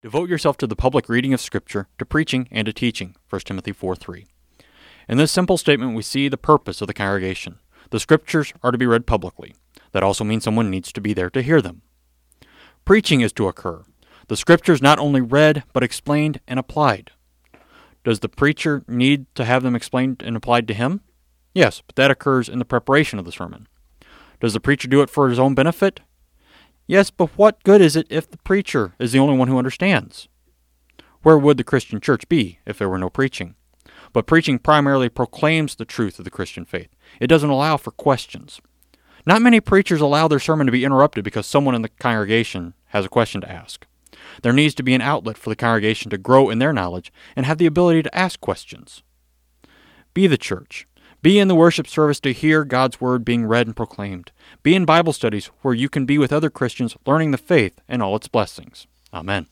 Devote yourself to the public reading of Scripture, to preaching, and to teaching, 1 Timothy 4:3. In this simple statement, we see the purpose of the congregation. The Scriptures are to be read publicly. That also means someone needs to be there to hear them. Preaching is to occur. The Scriptures not only read, but explained and applied. Does the preacher need to have them explained and applied to him? Yes, but that occurs in the preparation of the sermon. Does the preacher do it for his own benefit? Yes, but what good is it if the preacher is the only one who understands? Where would the Christian church be if there were no preaching? But preaching primarily proclaims the truth of the Christian faith. It doesn't allow for questions. Not many preachers allow their sermon to be interrupted because someone in the congregation has a question to ask. There needs to be an outlet for the congregation to grow in their knowledge and have the ability to ask questions. Be the church. Be in the worship service to hear God's Word being read and proclaimed. Be in Bible studies where you can be with other Christians learning the faith and all its blessings. Amen.